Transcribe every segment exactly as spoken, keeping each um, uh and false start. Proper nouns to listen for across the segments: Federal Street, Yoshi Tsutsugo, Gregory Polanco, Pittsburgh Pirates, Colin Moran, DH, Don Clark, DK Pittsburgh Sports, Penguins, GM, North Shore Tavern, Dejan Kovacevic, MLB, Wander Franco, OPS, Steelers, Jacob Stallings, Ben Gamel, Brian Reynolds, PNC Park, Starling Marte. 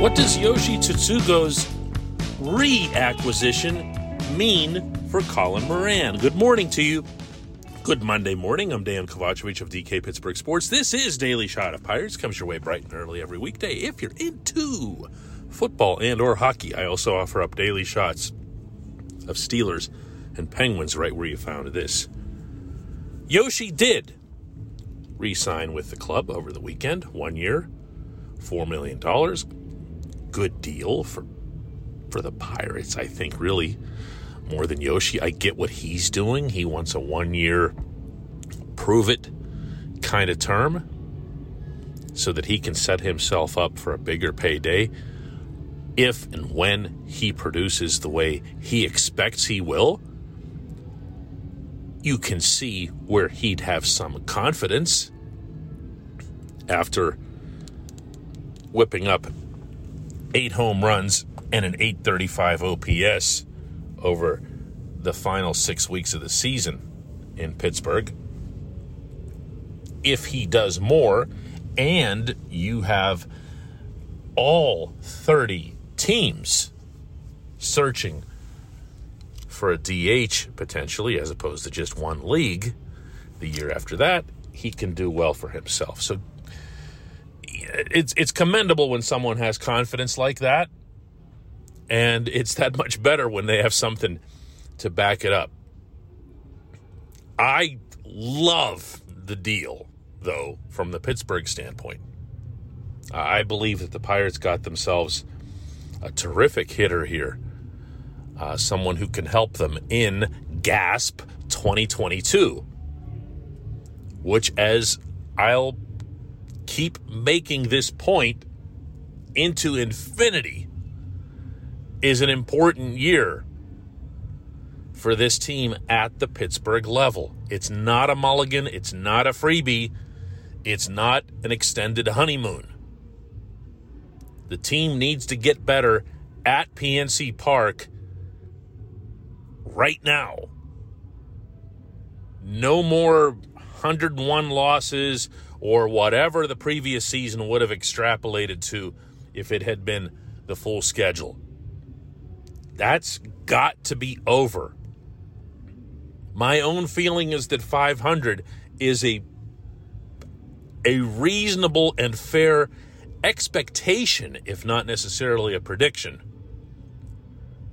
What does Yoshi Tsutsugo's reacquisition mean for Colin Moran? Good morning to you. Good Monday morning. I'm Dejan Kovacevic of D K Pittsburgh Sports. This is Daily Shot of Pirates. Comes your way bright and early every weekday if you're into football and or hockey. I also offer up daily shots of Steelers and Penguins right where you found this. Yoshi did re-sign with the club over the weekend. One year, four million dollars. Good deal for for the Pirates, I think, really. More than Yoshi. I get what he's doing. He wants a one-year prove-it kind of term so that he can set himself up for a bigger payday if and when he produces the way he expects he will. You can see where he'd have some confidence after whipping up eight home runs and an eight thirty-five O P S over the final six weeks of the season in Pittsburgh. If he does more, and you have all thirty teams searching for a D H potentially, as opposed to just one league, the year after that, he can do well for himself. So it's it's commendable when someone has confidence like that. And it's that much better when they have something to back it up. I love the deal, though, from the Pittsburgh standpoint. I believe that the Pirates got themselves a terrific hitter here. Uh, someone who can help them in gasp twenty twenty-two. Which, as I'll keep making this point into infinity, is an important year for this team at the Pittsburgh level. It's not a mulligan. It's not a freebie. It's not an extended honeymoon. The team needs to get better at P N C Park right now. No more one hundred one losses or whatever the previous season would have extrapolated to if it had been the full schedule. That's got to be over. My own feeling is that five hundred is a, a reasonable and fair expectation, if not necessarily a prediction,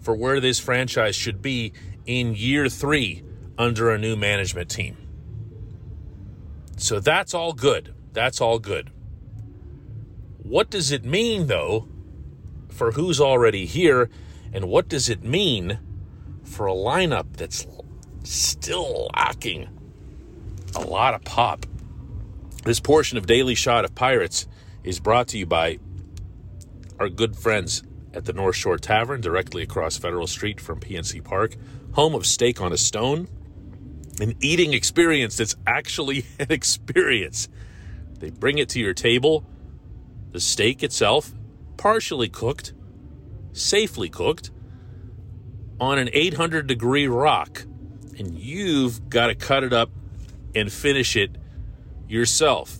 for where this franchise should be in year three under a new management team. So that's all good. That's all good. What does it mean, though, for who's already here? And what does it mean for a lineup that's still lacking a lot of pop? This portion of Daily Shot of Pirates is brought to you by our good friends at the North Shore Tavern, directly across Federal Street from P N C Park, home of Steak on a Stone, an eating experience that's actually an experience. They bring it to your table, the steak itself, partially cooked, safely cooked on an eight hundred degree rock, and you've got to cut it up and finish it yourself.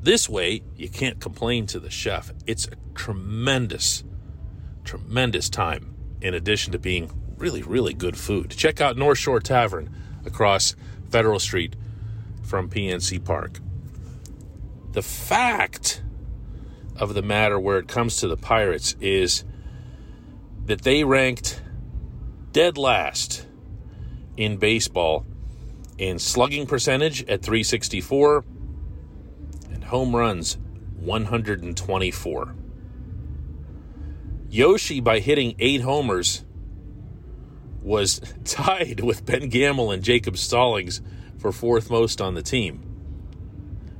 This way, you can't complain to the chef. It's a tremendous, tremendous time in addition to being really, really good food. Check out North Shore Tavern across Federal Street from P N C Park. The fact of the matter where it comes to the Pirates is that they ranked dead last in baseball in slugging percentage at three sixty-four and home runs one hundred twenty-four. Yoshi, by hitting eight homers, was tied with Ben Gamel and Jacob Stallings for fourth most on the team.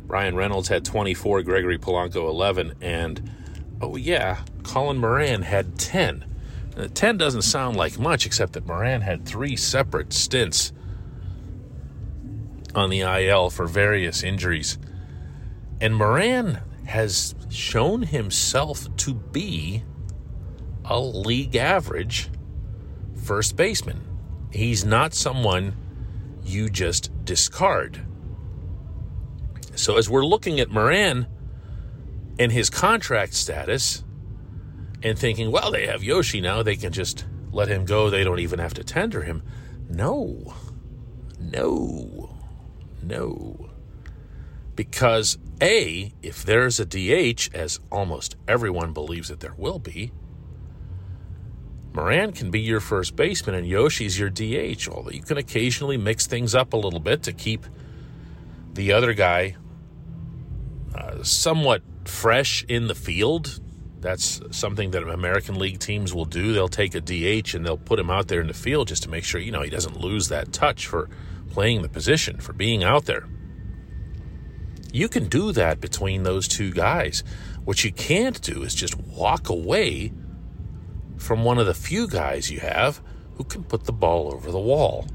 Brian Reynolds had twenty-four, Gregory Polanco eleven, and, oh yeah, Colin Moran had ten. ten doesn't sound like much, except that Moran had three separate stints on the I L for various injuries. And Moran has shown himself to be a league average first baseman. He's not someone you just discard. So as we're looking at Moran and his contract status, and thinking, well, they have Yoshi now, they can just let him go, they don't even have to tender him. No. No. No. Because, A, if there's a D H, as almost everyone believes that there will be, Moran can be your first baseman and Yoshi's your D H, although you can occasionally mix things up a little bit to keep the other guy uh, somewhat fresh in the field. That's something that American League teams will do. They'll take a D H and they'll put him out there in the field just to make sure, you know, he doesn't lose that touch for playing the position, for being out there. You can do that between those two guys. What you can't do is just walk away from one of the few guys you have who can put the ball over the wall.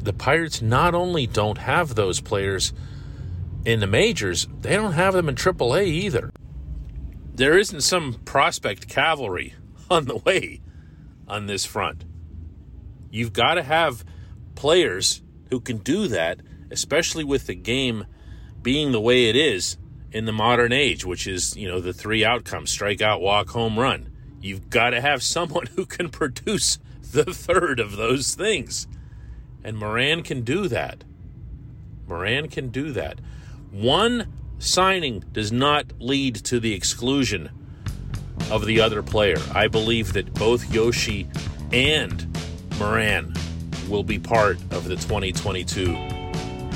The Pirates not only don't have those players in the majors, they don't have them in triple A either. There isn't some prospect cavalry on the way on this front. You've got to have players who can do that, especially with the game being the way it is in the modern age, which is, you know, the three outcomes: strike out, walk, home run. You've got to have someone who can produce the third of those things. And Moran can do that. Moran can do that. One signing does not lead to the exclusion of the other player. I believe that both Yoshi and Moran will be part of the twenty twenty-two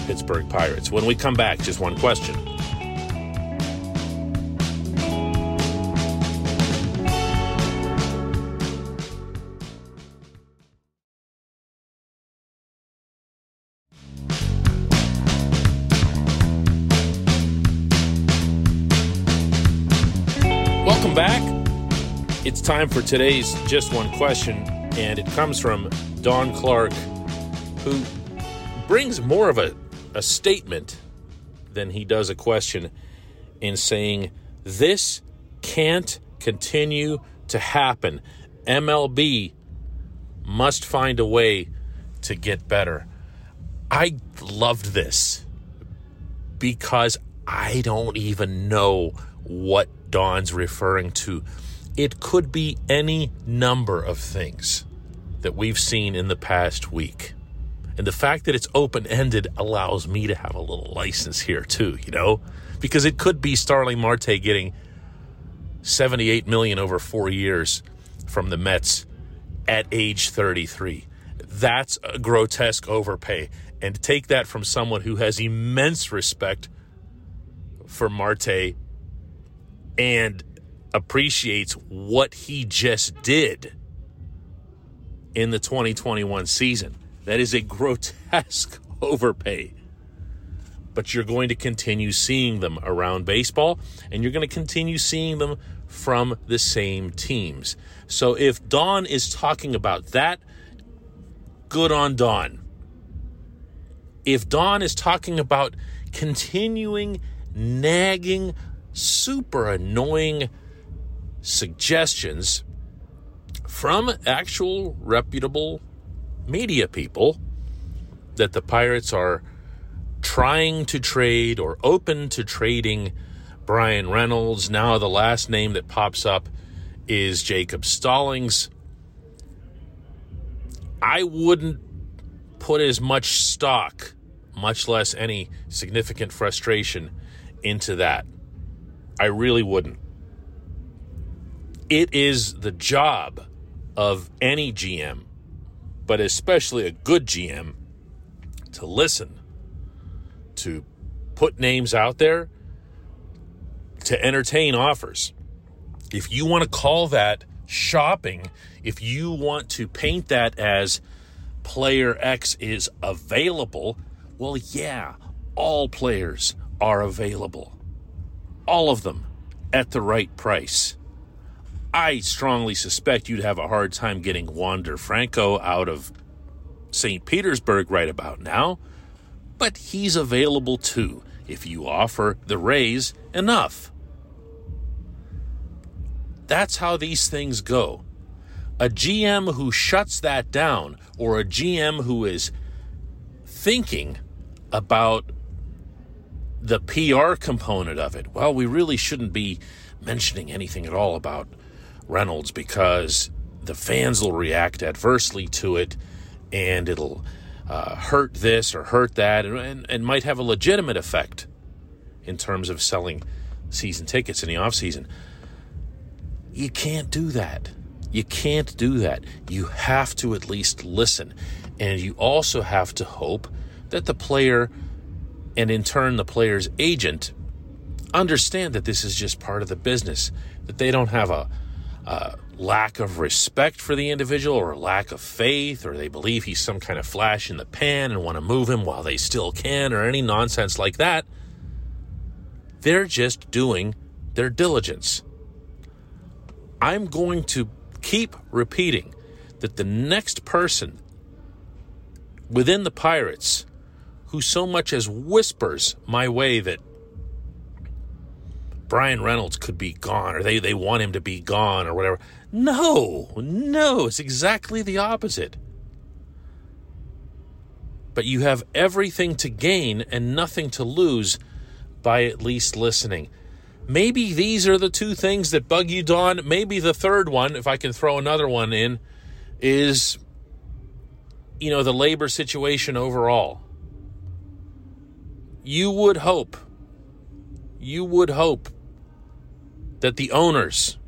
Pittsburgh Pirates. When we come back, just one question. Welcome back. It's time for today's Just One Question, and it comes from Don Clark, who brings more of a, a statement than he does a question in saying, this can't continue to happen. M L B must find a way to get better. I loved this because I don't even know what Don's referring to. It could be any number of things that we've seen in the past week. And the fact that it's open-ended allows me to have a little license here too, you know? Because it could be Starling Marte getting seventy-eight million dollars over four years from the Mets at age thirty-three. That's a grotesque overpay. And take that from someone who has immense respect for Marte and appreciates what he just did in the twenty twenty-one season. That is a grotesque overpay. But you're going to continue seeing them around baseball, and you're going to continue seeing them from the same teams. So if Don is talking about that, good on Don. If Don is talking about continuing nagging super annoying suggestions from actual reputable media people that the Pirates are trying to trade or open to trading Brian Reynolds. Now the last name that pops up is Jacob Stallings. I wouldn't put as much stock, much less any significant frustration, into that. I really wouldn't. It is the job of any G M, but especially a good G M, to listen, to put names out there, to entertain offers. If you want to call that shopping, if you want to paint that as player X is available, well, yeah, all players are available. All of them at the right price. I strongly suspect you'd have a hard time getting Wander Franco out of Saint Petersburg right about now, but he's available too if you offer the Rays enough. That's how these things go. A G M who shuts that down, or a G M who is thinking about the P R component of it. Well, we really shouldn't be mentioning anything at all about Reynolds, because the fans will react adversely to it, and it'll uh, hurt this or hurt that, and, and, and might have a legitimate effect in terms of selling season tickets in the offseason. You can't do that. You can't do that. You have to at least listen. And you also have to hope that the player, and in turn the player's agent, understand that this is just part of the business, that they don't have a, a lack of respect for the individual or a lack of faith, or they believe he's some kind of flash in the pan and want to move him while they still can, or any nonsense like that. They're just doing their diligence. I'm going to keep repeating that the next person within the Pirates who so much as whispers my way that Brian Reynolds could be gone, or they, they want him to be gone, or whatever. No, no, it's exactly the opposite. But you have everything to gain and nothing to lose by at least listening. Maybe these are the two things that bug you, Don. Maybe the third one, if I can throw another one in, is, you know, the labor situation overall. You would hope, you would hope that the owners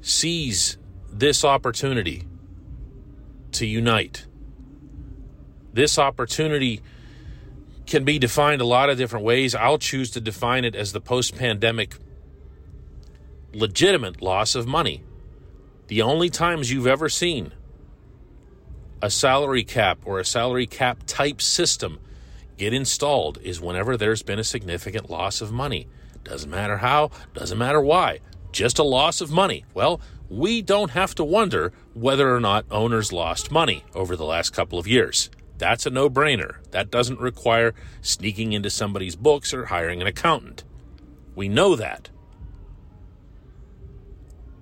seize this opportunity to unite. This opportunity can be defined a lot of different ways. I'll choose to define it as the post-pandemic legitimate loss of money. The only times you've ever seen a salary cap or a salary cap type system get installed is whenever there's been a significant loss of money. Doesn't matter how, doesn't matter why, just a loss of money. Well, we don't have to wonder whether or not owners lost money over the last couple of years. That's a no-brainer. That doesn't require sneaking into somebody's books or hiring an accountant. We know that.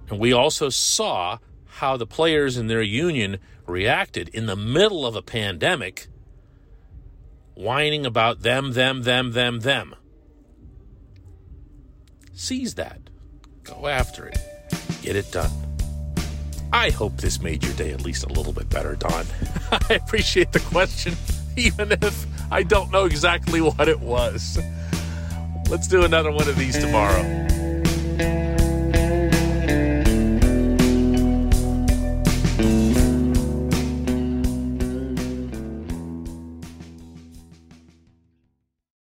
And we also saw how the players and their union reacted in the middle of a pandemic, whining about them, them, them, them, them. Seize that. Go after it. Get it done. I hope this made your day at least a little bit better, Don. I appreciate the question, even if I don't know exactly what it was. Let's do another one of these tomorrow.